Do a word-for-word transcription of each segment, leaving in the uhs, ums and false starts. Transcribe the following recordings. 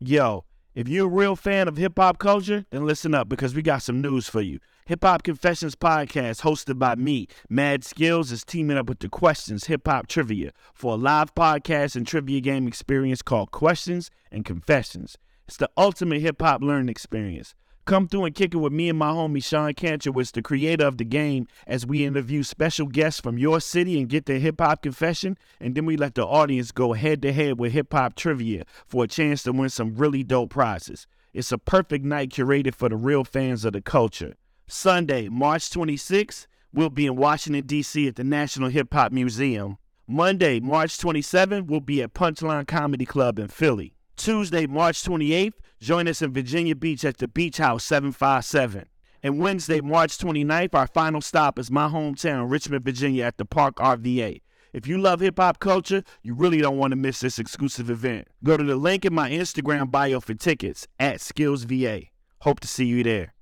yo, if you're a real fan of hip-hop culture, then listen up, because we got some news for you. Hip-Hop Confessions Podcast, hosted by me, Mad Skills, is teaming up with the Questions Hip Hop Trivia for a live podcast and trivia game experience called Questions and Confessions. It's the ultimate hip-hop learning experience. Come through and kick it with me and my homie Sean Cantor, who is the creator of the game, as we interview special guests from your city and get their hip-hop confession, and then we let the audience go head-to-head with hip-hop trivia for a chance to win some really dope prizes. It's a perfect night curated for the real fans of the culture. Sunday, March twenty-sixth, we'll be in Washington, D C at the National Hip-Hop Museum. Monday, March twenty-seventh, we'll be at Punchline Comedy Club in Philly. Tuesday, March twenty-eighth, join us in Virginia Beach at the Beach House seven five seven. And Wednesday, March twenty-ninth, our final stop is my hometown, Richmond, Virginia, at the Park R V A. If you love hip-hop culture, you really don't want to miss this exclusive event. Go to the link in my Instagram bio for tickets, at skills v a. Hope to see you there.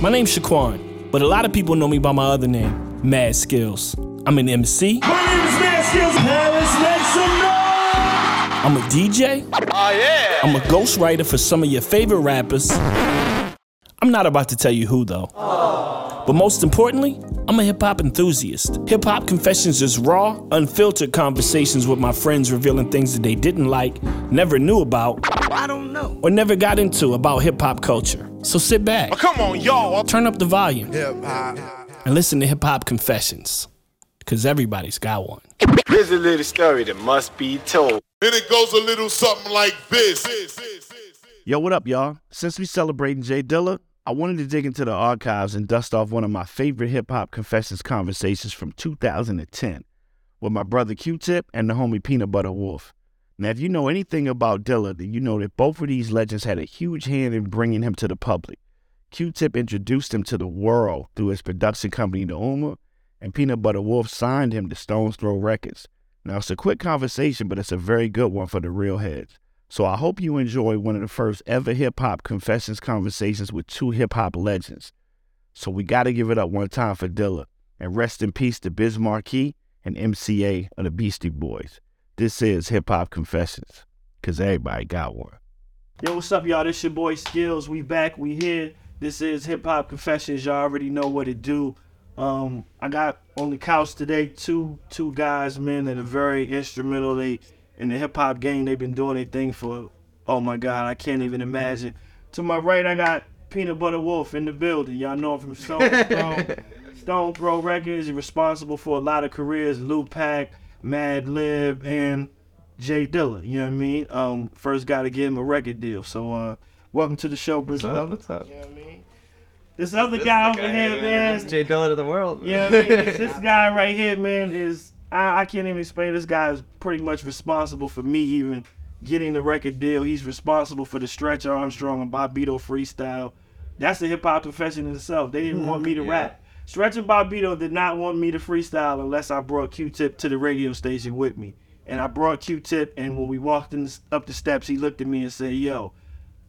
My name's Shaquan, but a lot of people know me by my other name, Mad Skills. I'm an M C. My name is Mad Skills. Paris, make some noise. I'm a D J. Oh, yeah. I'm a ghostwriter for some of your favorite rappers. I'm not about to tell you who, though. Oh. But most importantly, I'm a hip-hop enthusiast. Hip-Hop Confessions is raw, unfiltered conversations with my friends revealing things that they didn't like, never knew about, I don't know, or never got into about hip-hop culture. So sit back. Oh, come on, y'all. Turn up the volume. Hip-hop. And listen to Hip-Hop Confessions. Because everybody's got one. Here's a little story that must be told. And it goes a little something like this. Yo, what up, y'all? Since we celebrating Jay Dilla, I wanted to dig into the archives and dust off one of my favorite hip-hop confessions conversations from two thousand ten with my brother Q-Tip and the homie Peanut Butter Wolf. Now, if you know anything about Dilla, then you know that both of these legends had a huge hand in bringing him to the public. Q-Tip introduced him to the world through his production company, The Umar, and Peanut Butter Wolf signed him to Stone's Throw Records. Now, it's a quick conversation, but it's a very good one for the real heads. So I hope you enjoy one of the first ever hip-hop confessions conversations with two hip-hop legends. So we got to give it up one time for Dilla. And rest in peace to Biz Markie and M C A of the Beastie Boys. This is Hip-Hop Confessions, because everybody got one. Yo, what's up, y'all? This your boy Skills. We back. We here. This is Hip-Hop Confessions. Y'all already know what it do. Um, I got on the couch today two two guys, man, that are very instrumental they, in the hip-hop game. They've been doing their thing for, oh, my God, I can't even imagine. To my right, I got Peanut Butter Wolf in the building. Y'all know him from Stone Throw. Stone Throw Records. He's responsible for a lot of careers, Lou Pack, Mad Lib, and Jay Dilla. You know what I mean? Um, first got to give him a record deal. So uh, welcome to the show, Brazil. What's up? You know what I mean? This other this guy over guy, here, man. man. This is Jay Dilla to the world. Yeah, you know I mean? This guy right here, man, is, I, I can't even explain. This guy is pretty much responsible for me even getting the record deal. He's responsible for the Stretch Armstrong and Bobbito freestyle. That's a hip-hop confession in itself. They didn't want me to yeah. rap. Stretch and Bobbito did not want me to freestyle unless I brought Q-Tip to the radio station with me. And I brought Q-Tip, and when we walked in the, up the steps, he looked at me and said, yo,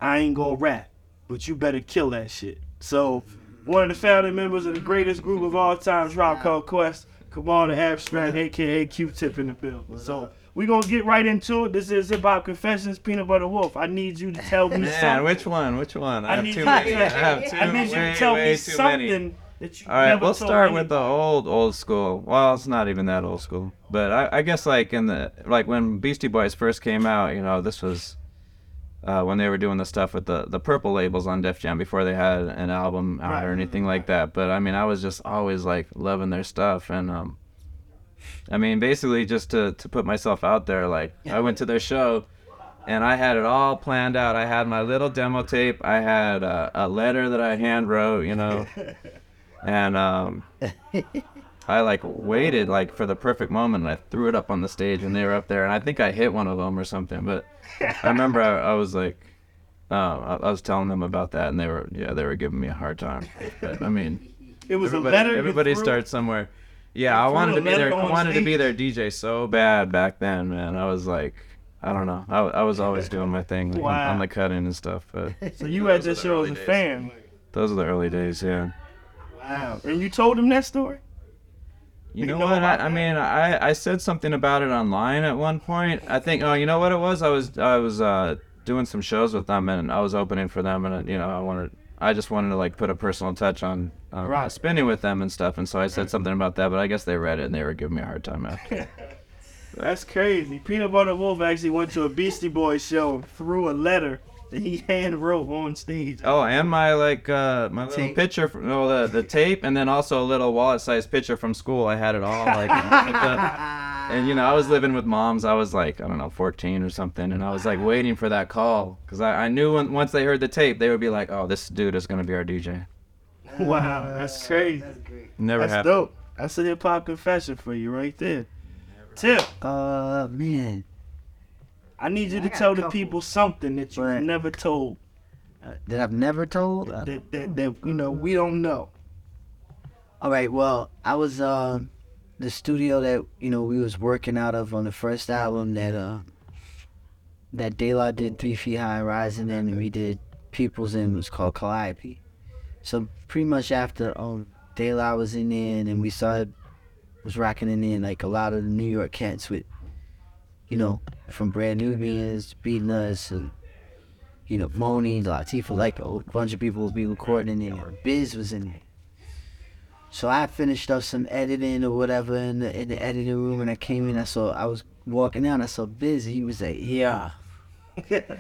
I ain't gonna rap, but you better kill that shit. So, one of the founding members of the greatest group of all time, A Tribe Called Quest, Kamal the Abstract, a k a. Q-Tip in the building. So, we're going to get right into it. This is Hip-Hop Confessions, Peanut Butter Wolf. I need you to tell me yeah, something. Which one? Which one? I, I, have, need too many. I have too many. I need you to tell me something that you never told me. All right, we'll start with the old, old school. Well, it's not even that old school. But I, I guess like in the, like when Beastie Boys first came out, you know, this was... Uh, when they were doing the stuff with the, the purple labels on Def Jam before they had an album out right. or anything like that. But, I mean, I was just always, like, loving their stuff. And, um, I mean, basically just to, to put myself out there, like, I went to their show, and I had it all planned out. I had my little demo tape. I had uh, a letter that I hand wrote, you know. And um, I, like, waited, like, for the perfect moment, and I threw it up on the stage when they were up there. And I think I hit one of them or something, but... I remember I, I was like, uh, I, I was telling them about that, and they were, yeah, they were giving me a hard time. But I mean, it was everybody, a letter. Everybody starts somewhere. Yeah, I wanted to be their, I wanted to be their D J so bad back then, man. I was like, I don't know, I, I was always doing my thing like, wow. on, on the cut in and stuff. But so you had this show as a fan. Those are the early days, yeah. Wow, and you told them that story. You know, you know what? I, I mean, I, I said something about it online at one point. I think, oh, you know what it was? I was I was uh, doing some shows with them, and I was opening for them, and you know, I wanted, I just wanted to like put a personal touch on uh, right. spinning with them and stuff, and so I said right. something about that, but I guess they read it and they were giving me a hard time after. That's crazy. Peanut Butter Wolf actually went to a Beastie Boys show and threw a letter that he hand wrote on stage. Oh, and my like uh, my tape. little picture, from, no, the the tape, and then also a little wallet-sized picture from school. I had it all like, and, and you know, I was living with moms. I was like, I don't know, fourteen or something, and I was like waiting for that call because I, I knew when, once they heard the tape, they would be like, oh, this dude is gonna be our D J. Wow, that's crazy. That's great. Never that's happened. Dope. That's a hip hop confession for you right there. Tip. Uh, man. I need you I to tell the people something that you've but, never told. Uh, that I've never told? That, that, that, that, you know, we don't know. All right, well, I was, uh, the studio that, you know, we was working out of on the first album that, uh, that De La did Three Feet High and Rising, and we did People's In, it was called Calliope. So pretty much after um, De La was in there, and then we started, was rocking in there, like a lot of the New York cats with, you know, from Brand New Beans, B-Nuts, and, you know, Moni, Latifah, like a bunch of people would be recording in there, or Biz was in there. So I finished up some editing or whatever in the, in the editing room, and I came in, I saw, I was walking out, and I saw Biz, and he was like, yeah,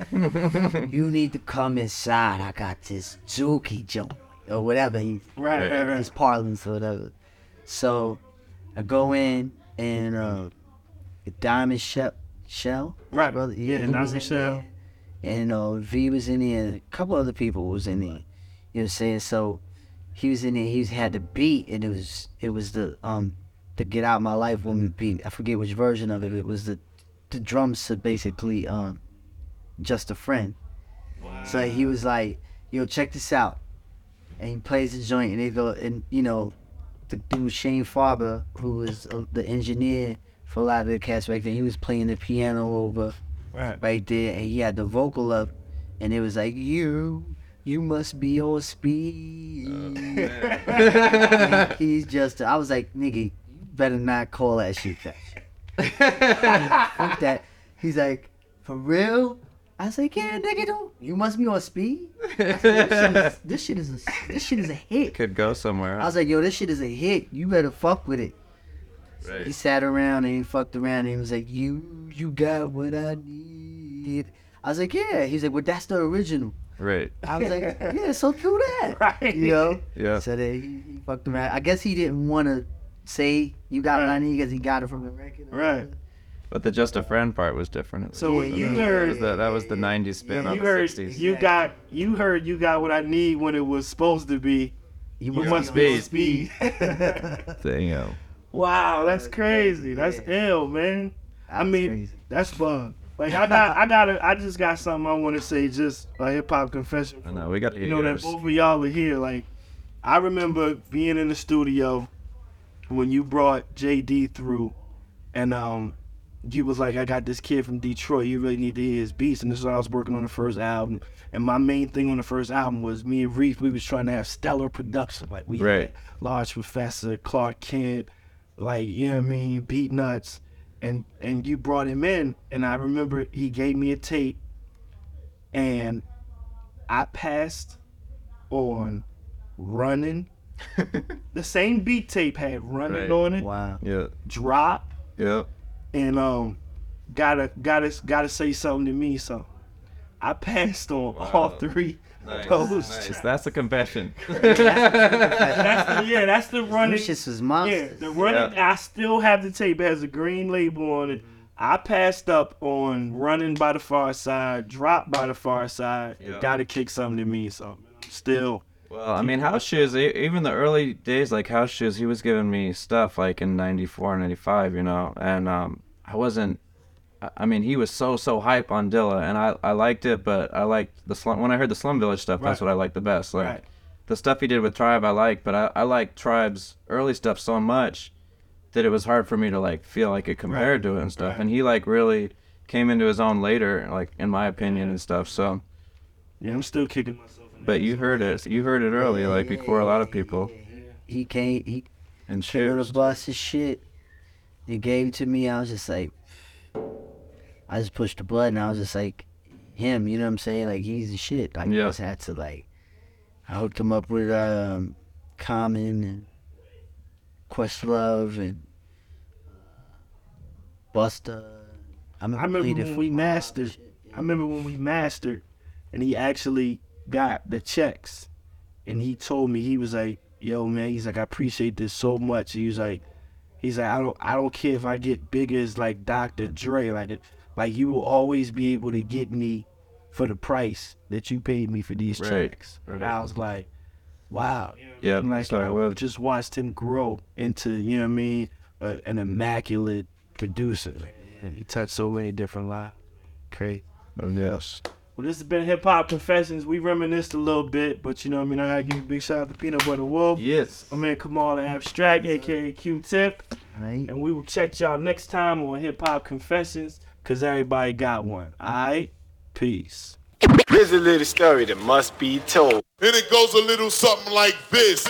you need to come inside, I got this Juki jump, or whatever, he, right, right, right. his parlance or whatever. So I go in, and uh, Diamond Shell, Shell? Right, brother. Yeah, yeah, Diamond Shell. And uh, V was in there, and a couple other people was in there. You know what I'm saying? So he was in there, he had the beat, and it was it was the um the Get Out My Life Woman beat. I forget which version of it. It was the the drums to basically um Just a Friend. Wow. So he was like, yo, check this out. And he plays the joint, and they go, and you know, the dude Shane Farber, who was uh, the engineer for a lot of the cats back then, he was playing the piano over right. right there, and he had the vocal up, and it was like, you, you must be on speed. Oh, he's just, I was like, nigga, you better not call that shit that shit. Fuck that. He's like, for real? I was like, yeah, nigga, don't. You must be on speed. I said, this, this shit is a, this shit is a hit. It could go somewhere. Huh? I was like, yo, this shit is a hit. You better fuck with it. Right. He sat around and he fucked around and he was like, you, you got what I need. I was like, yeah. He's like, well, that's the original. Right. I was like, yeah, so do that. Right. You know. Yeah. So then he, he fucked around. I guess he didn't want to say you got right. what I need because he got it from the record. Right. But the Just a Friend part was different. So when you heard that, that was the nineties spin on the sixties. You got, you heard, you got what I need when it was supposed to be. You must be on speed. Damn. Wow, that's crazy. That's ill, man. I mean, that's fun. Like I got, I got, I just got something I want to say. Just a hip hop confession. I know we got. You know that both of y'all are here. Like, I remember being in the studio when you brought J D through, and um. you was like, I got this kid from Detroit, you really need to hear his beats. And this is when I was working on the first album. And my main thing on the first album was me and Reef, we was trying to have stellar production. Like we right. had Large Professor, Clark Kent, like, you know what I mean, Beat Nuts. And and you brought him in, and I remember he gave me a tape, and I passed on Running. The same beat tape had Running right. on it. Wow. Yeah. Drop. Yep. And um, gotta gotta gotta say something to me. So I passed on wow. all three nice. of those. Nice. That's a confession. that's the, that's the, yeah, that's the Running. This was monsters. Yeah, the Running. Yeah. I still have the tape. It has a green label on it. I passed up on Running by the Far Side, Drop by the Far Side. Yeah. Gotta kick something to me. So still. Well, I mean, House Shoes, even the early days, like House Shoes, he was giving me stuff like in ninety-four, ninety-five, you know, and um, I wasn't, I mean, he was so, so hype on Dilla, and I, I liked it, but I liked the slum, when I heard the Slum Village stuff, right. that's what I liked the best. Like, right. the stuff he did with Tribe, I liked, but I, I liked Tribe's early stuff so much that it was hard for me to, like, feel like it compared right. to it and stuff, right. and he, like, really came into his own later, like, in my opinion and stuff, so. Yeah, I'm still kicking myself. But you heard it. You heard it early, yeah, like yeah, before yeah, a lot of people. Yeah, yeah. He came. He and shared a bus of shit. He gave it to me. I was just like, I just pushed the button. I was just like, him, you know what I'm saying? Like, he's the shit. Like, yeah. I just had to, like, I hooked him up with um, Common and Questlove and Busta. I remember, I remember when we mastered. I remember when we mastered, and he actually got the checks, and he told me, he was like, "Yo, man," he's like, "I appreciate this so much." He was like, he's like, "I don't, I don't care if I get big as like Doctor Dre, like, like you will always be able to get me for the price that you paid me for these right. checks." Right. And I was like, "Wow." Yeah. Like, sorry, I well. just watched him grow into, you know what I mean, uh, an immaculate producer. And he touched so many different lives. Crazy. Yes. Well, this has been Hip Hop Confessions. We reminisced a little bit, but you know what I mean? I gotta give a big shout out to Peanut Butter Wolf. Yes. My man Kamal and Abstract, aka Q-Tip. Right. And we will check y'all next time on Hip Hop Confessions, because everybody got one. All right? Peace. Here's a little story that must be told. And it goes a little something like this.